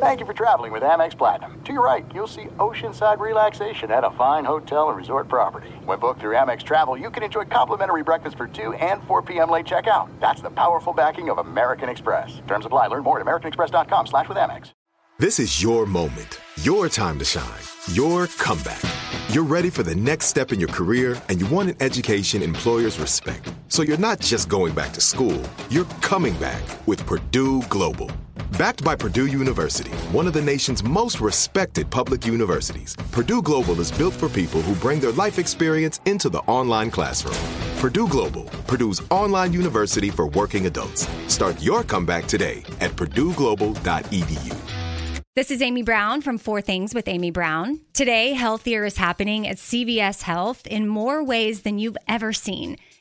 Thank you for traveling with Amex Platinum. To your right, you'll see Oceanside Relaxation at a fine hotel and resort property. When booked through Amex Travel, you can enjoy complimentary breakfast for 2 and 4 p.m. late checkout. That's the powerful backing of American Express. Terms apply. Learn more at americanexpress.com/withAmex. This is your moment, your time to shine, your comeback. You're ready for the next step in your career, and you want an education employers respect. So you're not just going back to school. You're coming back with Purdue Global. Backed by Purdue University, one of the nation's most respected public universities, Purdue Global is built for people who bring their life experience into the online classroom. Purdue Global, Purdue's online university for working adults. Start your comeback today at purdueglobal.edu. This is Amy Brown from Four Things with Amy Brown. Today, healthier is happening at CVS Health in more ways than you've ever seen.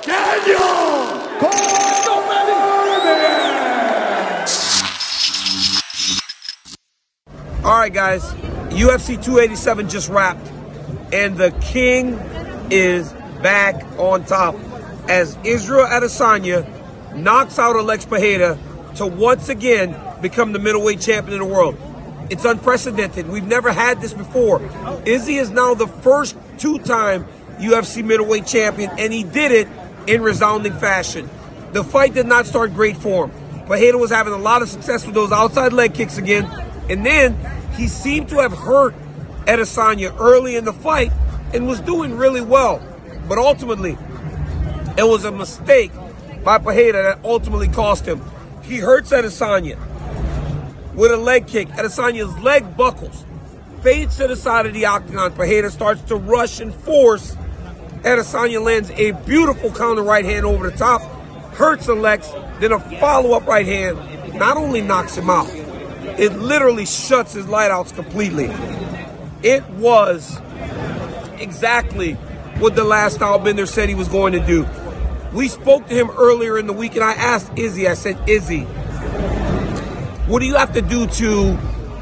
Daniel! All right, guys. UFC 287 just wrapped, and the king is back on top as Israel Adesanya knocks out Alex Pereira to once again become the middleweight champion of the world. It's unprecedented. We've never had this before. Izzy is now the first two-time UFC middleweight champion, and he did it in resounding fashion. The fight did not start great for him. Pereira was having a lot of success with those outside leg kicks again, and then he seemed to have hurt Adesanya early in the fight and was doing really well. But ultimately, it was a mistake by Pereira that ultimately cost him. He hurts Adesanya with a leg kick. Adesanya's leg buckles, fades to the side of the octagon. Pereira starts to rush and force. Adesanya lands a beautiful counter right hand over the top, hurts Alex, then a follow-up right hand not only knocks him out, it literally shuts his light outs completely. It was exactly what The Last Stylebender said he was going to do. We spoke to him earlier in the week, and I asked Izzy, I said, Izzy, what do you have to do to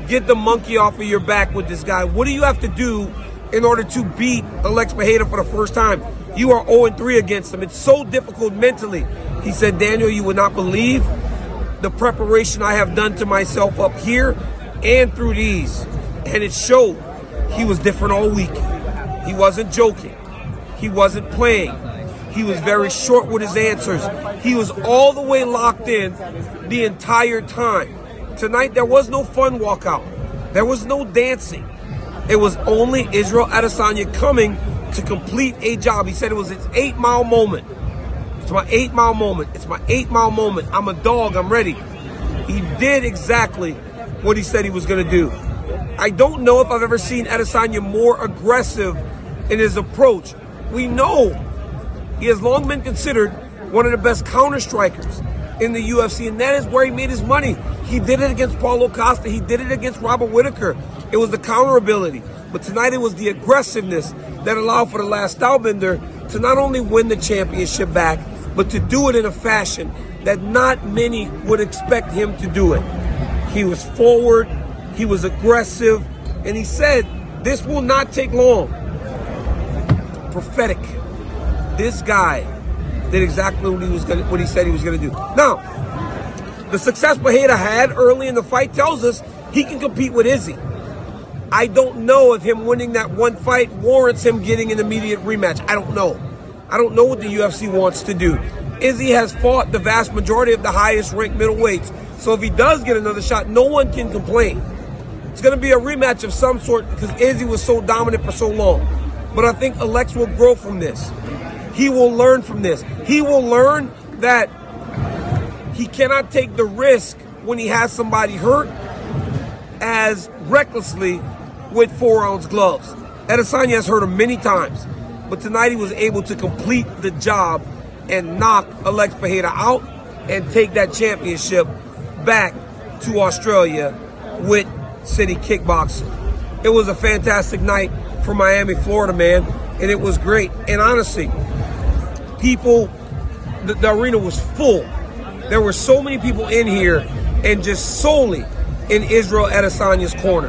get the monkey off of your back with this guy? What do you have to do in order to beat Alex Pereira for the first time? You are 0-3 against him. It's so difficult mentally. He said, Daniel, you would not believe the preparation I have done to myself up here and through these. And it showed. He was different all week. He wasn't joking. He wasn't playing. He was very short with his answers. He was all the way locked in the entire time. Tonight, there was no fun walkout. There was no dancing. It was only Israel Adesanya coming to complete a job. He said it was his 8-mile moment. It's my 8-mile moment. It's my 8-mile moment. I'm a dog. I'm ready. He did exactly what he said he was going to do. I don't know if I've ever seen Adesanya more aggressive in his approach. We know he has long been considered one of the best counter strikers in the UFC, and that is where he made his money. He did it against Paulo Costa. He did it against Robert Whitaker. It was the counter ability. But tonight it was the aggressiveness that allowed for The Last Stylebender to not only win the championship back, but to do it in a fashion that not many would expect him to do it. He was forward, he was aggressive, and he said, this will not take long. Prophetic. This guy did exactly what he said he was going to do. Now, the success Pereira had early in the fight tells us he can compete with Izzy. I don't know if him winning that one fight warrants him getting an immediate rematch. I don't know. I don't know what the UFC wants to do. Izzy has fought the vast majority of the highest-ranked middleweights, so if he does get another shot, no one can complain. It's going to be a rematch of some sort because Izzy was so dominant for so long. But I think Alex will grow from this. He will learn from this. He will learn that he cannot take the risk when he has somebody hurt as recklessly with 4-ounce gloves. Adesanya has hurt him many times, but tonight he was able to complete the job and knock Alex Pereira out and take that championship back to Australia with City Kickboxing. It was a fantastic night for Miami, Florida, man, and it was great. And honestly, people, the arena was full. There were so many people in here and just solely in Israel Adesanya's corner.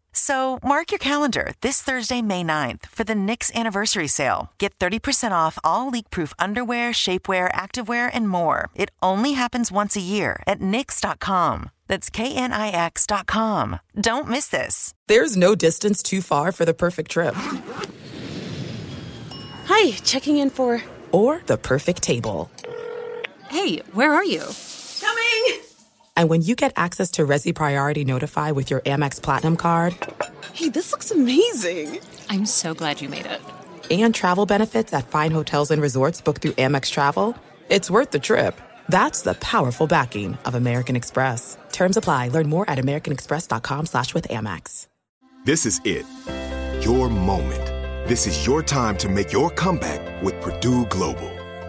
So mark your calendar this Thursday, May 9th, for the NYX Anniversary Sale. Get 30% off all leak-proof underwear, shapewear, activewear, and more. It only happens once a year at knix.com. That's knix.com. Don't miss this. There's no distance too far for the perfect trip. Hi, checking in for... Or the perfect table. Hey, where are you? Coming! And when you get access to Resi Priority Notify with your Amex Platinum card... Hey, this looks amazing. I'm so glad you made it. And travel benefits at fine hotels and resorts booked through Amex Travel. It's worth the trip. That's the powerful backing of American Express. Terms apply. Learn more at americanexpress.com/withAmex. This is it. Your moment. This is your time to make your comeback with Purdue Global.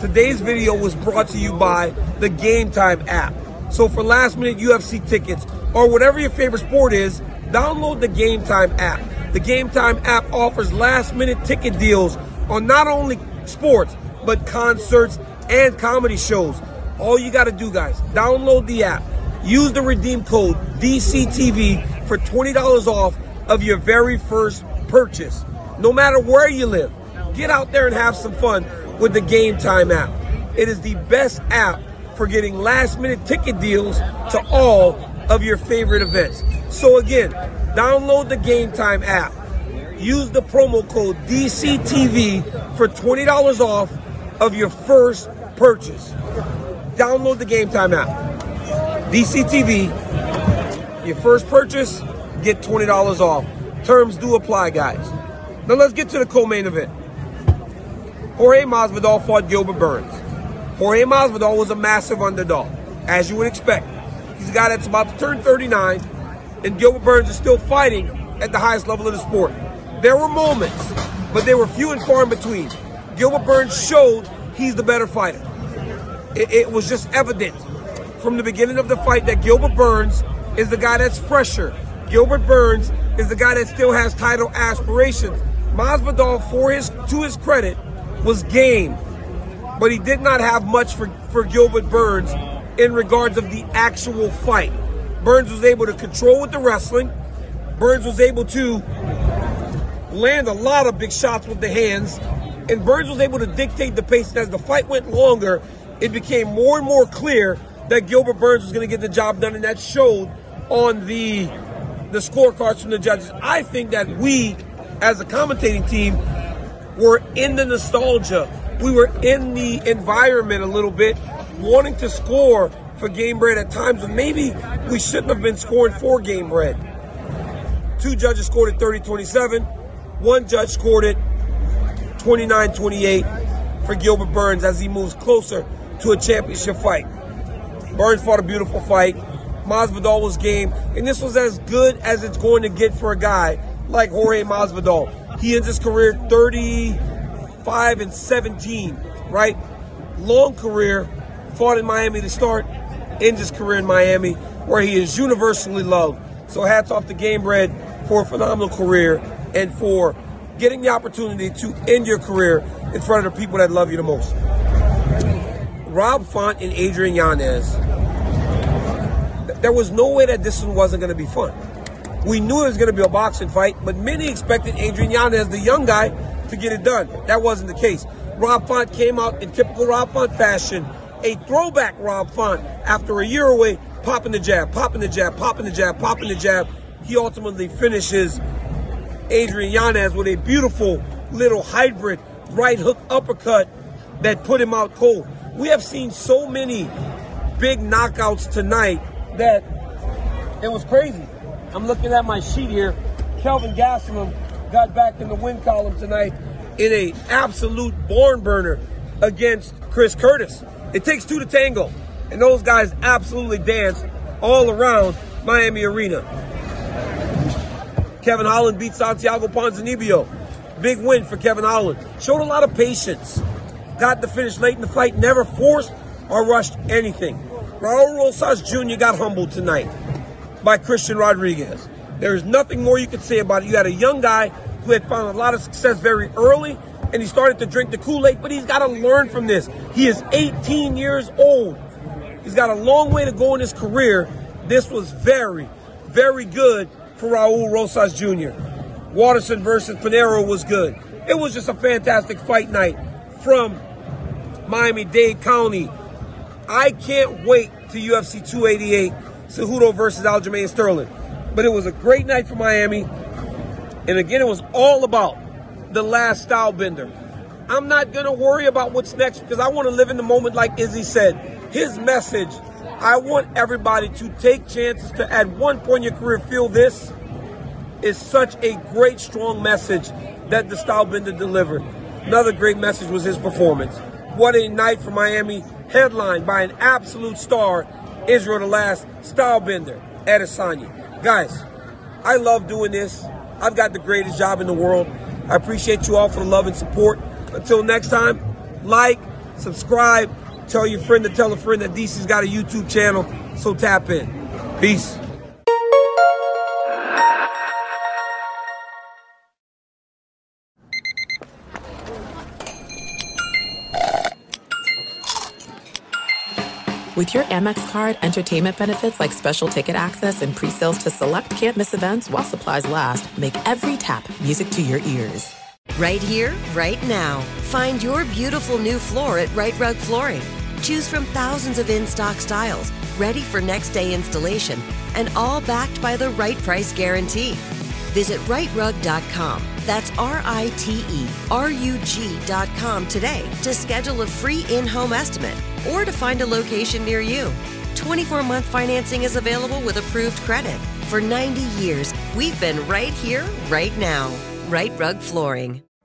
Today's video was brought to you by the Game Time app. So for last-minute UFC tickets or whatever your favorite sport is, download the Game Time app. The Game Time app offers last-minute ticket deals on not only sports, but concerts and comedy shows. All you got to do, guys, download the app. Use the redeem code DCTV for $20 off of your very first purchase. No matter where you live, get out there and have some fun with the Game Time app. It is the best app for getting last-minute ticket deals to all of your favorite events. So again, download the Game Time app. Use the promo code DCTV for $20 off of your first purchase. Download the Game Time app. DCTV, your first purchase, get $20 off. Terms do apply, guys. Now let's get to the co-main event. Jorge Masvidal fought Gilbert Burns. Jorge Masvidal was a massive underdog, as you would expect. He's a guy that's about to turn 39, and Gilbert Burns is still fighting at the highest level of the sport. There were moments, but they were few and far in between. Gilbert Burns showed he's the better fighter. It was just evident from the beginning of the fight that Gilbert Burns is the guy that's fresher. Gilbert Burns is the guy that still has title aspirations. Masvidal, to his credit, was game. But he did not have much for Gilbert Burns in regards of the actual fight. Burns was able to control with the wrestling. Burns was able to land a lot of big shots with the hands. And Burns was able to dictate the pace. And as the fight went longer, it became more and more clear that Gilbert Burns was going to get the job done. And that showed on the scorecards from the judges. I think that we, as a commentating team, were in the nostalgia. We were in the environment a little bit, wanting to score for Game Bread at times when maybe we shouldn't have been scoring for Game Bread. Two judges scored it 30-27. One judge scored it 29-28 for Gilbert Burns as he moves closer to a championship fight. Burns fought a beautiful fight. Masvidal was game, and this was as good as it's going to get for a guy like Jorge Masvidal. He ends his career 35-17, right? Long career, fought in Miami to start, ends his career in Miami, where he is universally loved. So hats off to Game Bread for a phenomenal career and for getting the opportunity to end your career in front of the people that love you the most. Rob Font and Adrian Yanez. There was no way that this one wasn't going to be fun. We knew it was going to be a boxing fight, but many expected Adrian Yanez, the young guy, to get it done. That wasn't the case. Rob Font came out in typical Rob Font fashion, a throwback Rob Font, after a year away, popping the jab, popping the jab, popping the jab, popping the jab. He ultimately finishes Adrian Yanez with a beautiful little hybrid right hook uppercut that put him out cold. We have seen so many big knockouts tonight that it was crazy. I'm looking at my sheet here. Kelvin Gastelum got back in the win column tonight in a absolute barn burner against Chris Curtis. It takes two to tango, and those guys absolutely danced all around Miami Arena. Kevin Holland beat Santiago Ponzinibbio. Big win for Kevin Holland. Showed a lot of patience. Got the finish late in the fight, never forced or rushed anything. Raul Rosas Jr. got humbled tonight by Christian Rodriguez. There is nothing more you could say about it. You had a young guy who had found a lot of success very early, and he started to drink the Kool-Aid, but he's got to learn from this. He is 18 years old. He's got a long way to go in his career. This was very, very good for Raul Rosas Jr. Waterson versus Pinero was good. It was just a fantastic fight night from Miami-Dade County. I can't wait to UFC 288, Cejudo versus Aljamain Sterling. But it was a great night for Miami. And again, it was all about the last Stylebender. I'm not going to worry about what's next because I want to live in the moment like Izzy said. His message, I want everybody to take chances to at one point in your career feel this is such a great, strong message that the Stylebender delivered. Another great message was his performance. What a night for Miami, headlined by an absolute star, Israel the Last Stylebender, Adesanya. Guys, I love doing this. I've got the greatest job in the world. I appreciate you all for the love and support. Until next time, like, subscribe, tell your friend to tell a friend that DC's got a YouTube channel, so tap in. Peace. With your Amex card, entertainment benefits like special ticket access and pre-sales to select can't-miss events while supplies last make every tap music to your ears. Right here, right now. Find your beautiful new floor at Right Rug Flooring. Choose from thousands of in-stock styles, ready for next-day installation, and all backed by the right price guarantee. Visit rightrug.com. That's RITERUG.com today to schedule a free in-home estimate or to find a location near you. 24-month financing is available with approved credit. For 90 years, we've been right here, right now. Right Rug Flooring.